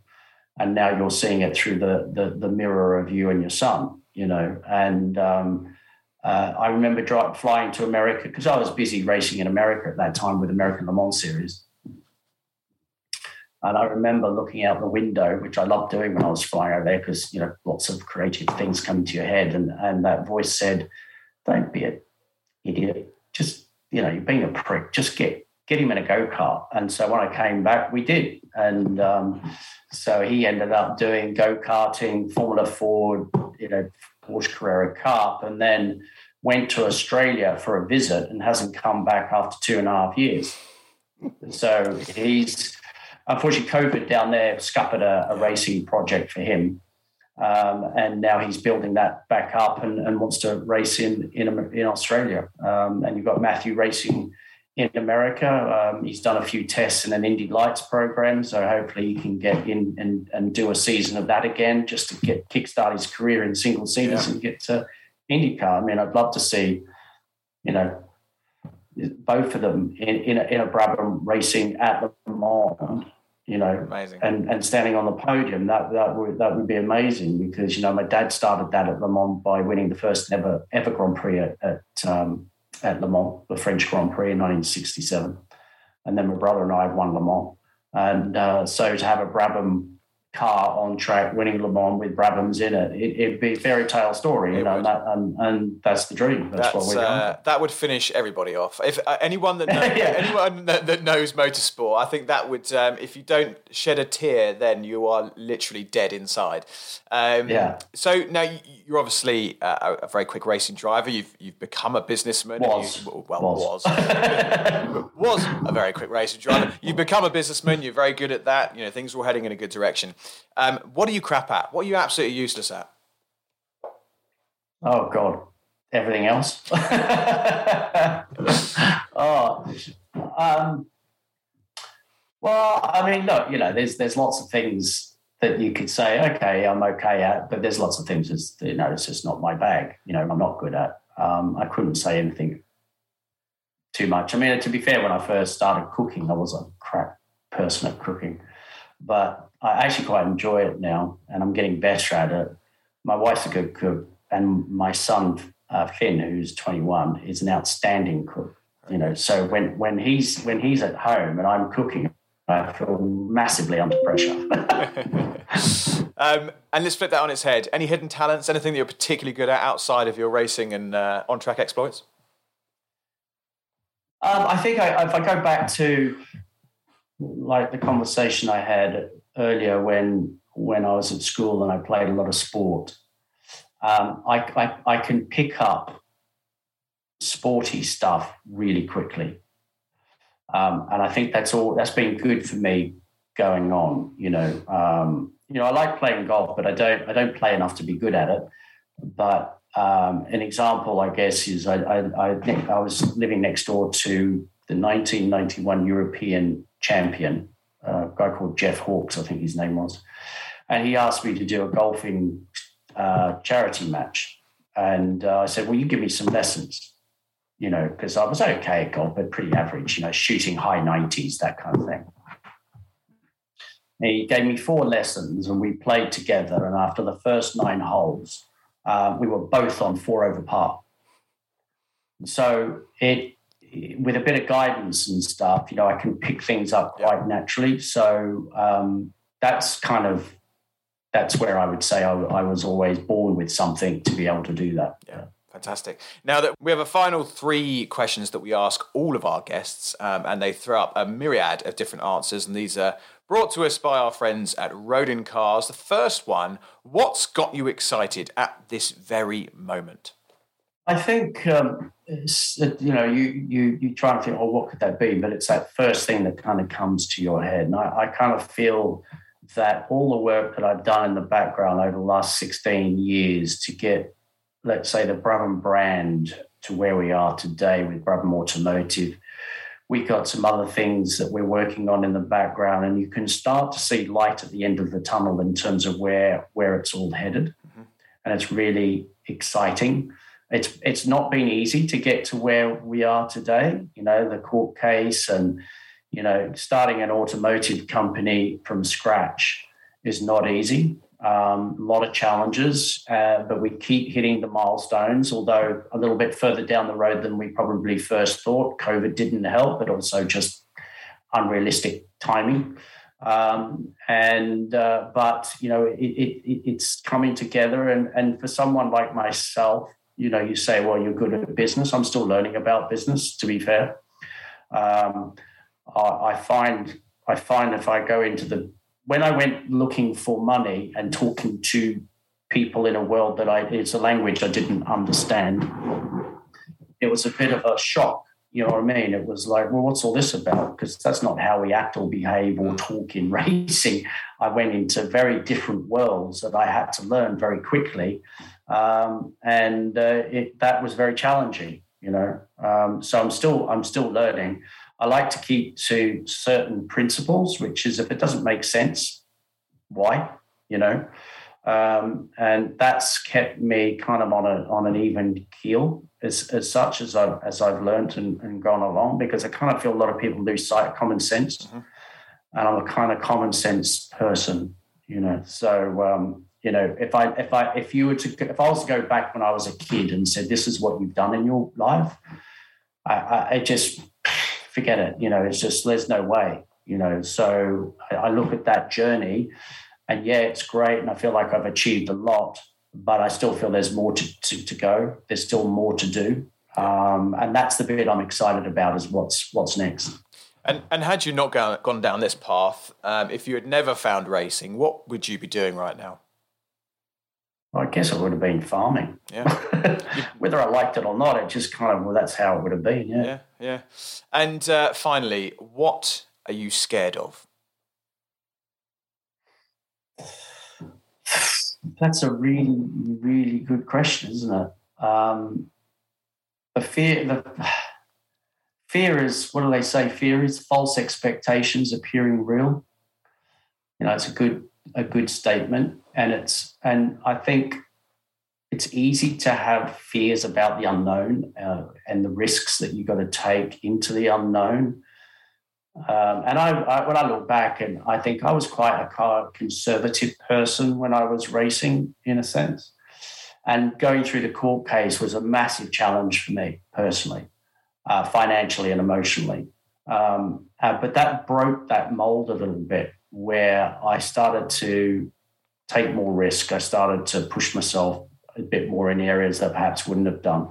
And now you're seeing it through the the, the mirror of you and your son, you know. And um, uh, I remember dry, flying to America because I was busy racing in America at that time with American Le Mans Series. And I remember looking out the window, which I loved doing when I was flying over there because, you know, lots of creative things come to your head. And, and that voice said, don't be an idiot. Just, you know, you're being a prick. Just get get him in a go-kart. And so when I came back, we did. And um, so he ended up doing go-karting, Formula Ford, you know, Porsche Carrera Cup, and then went to Australia for a visit and hasn't come back after two and a half years. So he's... Unfortunately, COVID down there scuppered a, a racing project for him, um, and now he's building that back up and, and wants to race in in, in Australia. Um, and you've got Matthew racing in America. Um, he's done a few tests in an Indy Lights program, so hopefully he can get in and, and do a season of that again just to get kickstart his career in single seaters yeah. and get to IndyCar. I mean, I'd love to see, you know, both of them in in a, in a Brabham racing at Le Mans. You know, amazing. and and standing on the podium, that that would that would be amazing because, you know, my dad started that at Le Mans by winning the first ever ever Grand Prix at at, um, at Le Mans, the French Grand Prix in nineteen sixty-seven, and then my brother and I won Le Mans, and uh, so to have a Brabham car on track winning Le Mans with Brabhams in it, it it'd be a fairy tale story, you know, and, that, and, and that's the dream. That's, that's what we're uh, doing. That would finish everybody off. If uh, anyone that knows, yeah. anyone that, that knows motorsport, I think that would, um, if you don't shed a tear, then you are literally dead inside. Um, yeah. So now you're obviously a, a very quick racing driver. You've you've become a businessman. Was you, well was was. was a very quick racing driver. You've become a businessman. You're very good at that. You know, things are all heading in a good direction. Um, what are you crap at? What are you absolutely useless at? Oh, God. Everything else. oh, um, well, I mean, look, you know, there's there's lots of things that you could say, okay, I'm okay at, but there's lots of things that's, you know, it's just not my bag, you know, I'm not good at. Um, I couldn't say anything too much. I mean, to be fair, when I first started cooking, I was a crap person at cooking. But I actually quite enjoy it now, and I'm getting better at it. My wife's a good cook, and my son, uh, Finn, who's twenty-one, is an outstanding cook. You know, so when, when he's when he's at home and I'm cooking, I feel massively under pressure. um, and let's flip that on its head. Any hidden talents? Anything that you're particularly good at outside of your racing and uh, on-track exploits? Um, I think I, if I go back to like the conversation I had earlier when when I was at school and I played a lot of sport, um, I, I I can pick up sporty stuff really quickly, um, and I think that's all that's been good for me going on. You know, um, you know, I like playing golf, but I don't I don't play enough to be good at it. But um, an example, I guess, is I I, I, think I was living next door to the nineteen ninety-one European champion, a guy called Jeff Hawkes, I think his name was. And he asked me to do a golfing uh, charity match. And uh, I said, well, you give me some lessons, you know, because I was okay at golf, but pretty average, you know, shooting high nineties, that kind of thing. And he gave me four lessons and we played together. And after the first nine holes, uh, we were both on four over par. So it, with a bit of guidance and stuff, you know, I can pick things up quite naturally. So um, that's kind of, that's where I would say I, I was always born with something to be able to do that. Yeah. Fantastic. Now that we have a final three questions that we ask all of our guests, um, and they throw up a myriad of different answers, and these are brought to us by our friends at Rodin Cars. The first one, what's got you excited at this very moment? I think, um, you know, you, you, you try and think, oh, what could that be? But it's that first thing that kind of comes to your head. And I, I kind of feel that all the work that I've done in the background over the last sixteen years to get, let's say, the Brabham brand to where we are today with Brabham Automotive. We've got some other things that we're working on in the background, and you can start to see light at the end of the tunnel in terms of where, where it's all headed. Mm-hmm. And it's really exciting. It's it's not been easy to get to where we are today, you know, the court case and, you know, starting an automotive company from scratch is not easy. Um, a lot of challenges, uh, but we keep hitting the milestones, although a little bit further down the road than we probably first thought. COVID didn't help, but also just unrealistic timing. Um, and uh, but, you know, it, it, it's coming together. And, and for someone like myself, you know, you say, well, you're good at business. I'm still learning about business, to be fair. Um, I, I find I find if I go into the When I went looking for money and talking to people in a world that I, it's a language I didn't understand, it was a bit of a shock, you know what I mean? It was like, well, what's all this about? Because that's not how we act or behave or talk in racing. I went into very different worlds that I had to learn very quickly. Um, and uh, it, that was very challenging, you know. Um, so I'm still, I'm still learning. I like to keep to certain principles, which is if it doesn't make sense, why, you know? Um, and that's kept me kind of on a on an even keel as, as such as I've, as I've learned and, and gone along, because I kind of feel a lot of people lose sight of common sense. Mm-hmm. And I'm a kind of common sense person, you know? So, um, you know, if I, if I, if you were to, if I was to go back when I was a kid and said, this is what you've done in your life, I, I, I just... forget it, you know, it's just, there's no way, you know. So I look at that journey and yeah, it's great. And I feel like I've achieved a lot, but I still feel there's more to, to, to go. There's still more to do. Um, and that's the bit I'm excited about is what's, what's next. And and had you not go, gone down this path, um, if you had never found racing, what would you be doing right now? I guess it would have been farming. Yeah. Whether I liked it or not, it just kind of, well, that's how it would have been. Yeah. Yeah. yeah. And uh, finally, what are you scared of? That's a really, really good question, isn't it? Um, the fear, the fear is, what do they say? Fear is false expectations appearing real. You know, it's a good, a good statement. And it's, and I think it's easy to have fears about the unknown uh, and the risks that you've got to take into the unknown. Um, and I, I, when I look back, and I think I was quite a conservative person when I was racing, in a sense. And going through the court case was a massive challenge for me personally, uh, financially and emotionally. Um, uh, but that broke that mold a little bit, where I started to take more risk. I started to push myself a bit more in areas that perhaps wouldn't have done.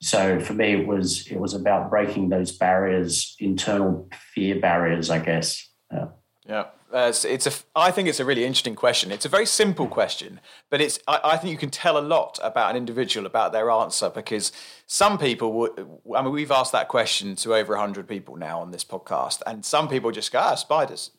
So for me, it was it was about breaking those barriers, internal fear barriers, I guess. Yeah. Yeah. Uh, so it's a, I think it's a really interesting question. It's a very simple question, but it's. I, I think you can tell a lot about an individual about their answer, because some people, will, I mean, we've asked that question to over one hundred people now on this podcast, and some people just go, ah, spiders.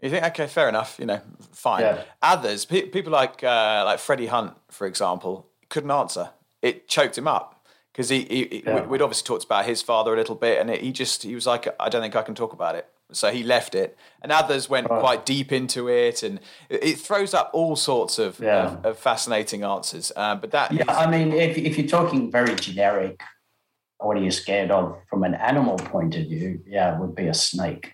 You think, okay, fair enough, you know, fine. Yeah. Others, pe- people like uh, like Freddie Hunt, for example, couldn't answer. It choked him up because he, he yeah. we'd obviously talked about his father a little bit, and it, he just he was like, I don't think I can talk about it, so he left it. And others went oh. quite deep into it, and it, it throws up all sorts of yeah. of, of fascinating answers. Um, but that, yeah, is- I mean, if if you're talking very generic, what are you scared of from an animal point of view? Yeah, it would be a snake.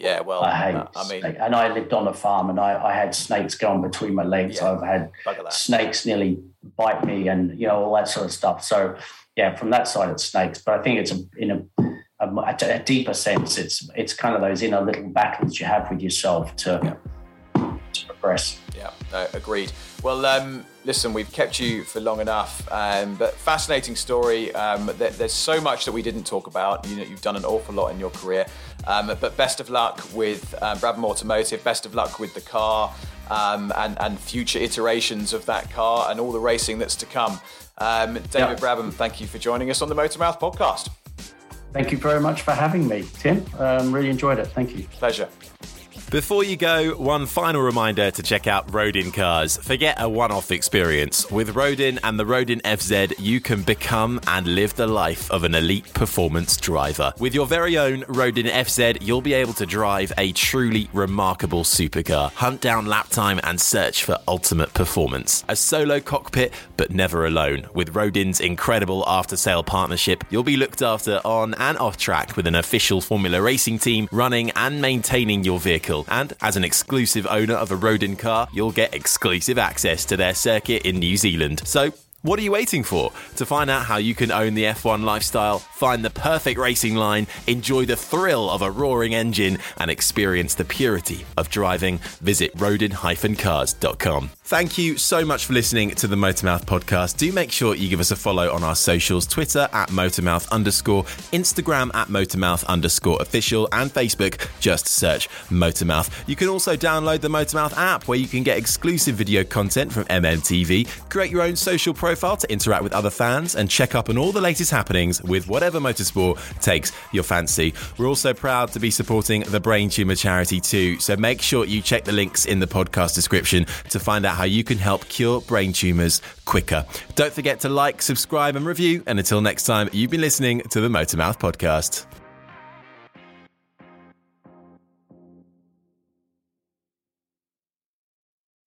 Yeah, well, I hate. Uh, I mean, and I lived on a farm, and I, I had snakes going between my legs. Yeah, I've had snakes nearly bite me, and you know all that sort of stuff. So, yeah, from that side, it's snakes. But I think it's a, in a, a, a deeper sense, it's it's kind of those inner little battles you have with yourself to yeah. to progress. Yeah, no, agreed. Well, um, listen, we've kept you for long enough, um, but fascinating story. Um, there, there's so much that we didn't talk about. You know, you've done an awful lot in your career, um, but best of luck with um, Brabham Automotive, best of luck with the car um, and, and future iterations of that car and all the racing that's to come. Um, David yeah. Brabham, thank you for joining us on the Motormouth podcast. Thank you very much for having me, Tim. Um, really enjoyed it. Thank you. Pleasure. Before you go, one final reminder to check out Rodin Cars. Forget a one-off experience. With Rodin and the Rodin F Z, you can become and live the life of an elite performance driver. With your very own Rodin F Z, you'll be able to drive a truly remarkable supercar, hunt down lap time and search for ultimate performance. A solo cockpit, but never alone. With Rodin's incredible after-sale partnership, you'll be looked after on and off track with an official Formula racing team running and maintaining your vehicle. And as an exclusive owner of a Rodin car, you'll get exclusive access to their circuit in New Zealand. So, what are you waiting for? To find out how you can own the F one lifestyle, find the perfect racing line, enjoy the thrill of a roaring engine, and experience the purity of driving, visit rodin dash cars dot com. Thank you so much for listening to the Motormouth podcast. Do make sure you give us a follow on our socials, Twitter at Motormouth underscore, Instagram at Motormouth underscore official, and Facebook, just search Motormouth. You can also download the Motormouth app where you can get exclusive video content from M M T V, create your own social profile, Profile to interact with other fans and check up on all the latest happenings with whatever motorsport takes your fancy. We're also proud to be supporting the Brain Tumor Charity too, so make sure you check the links in the podcast description to find out how you can help cure brain tumours quicker. Don't forget to like, subscribe and review, and until next time, you've been listening to the Motormouth Podcast.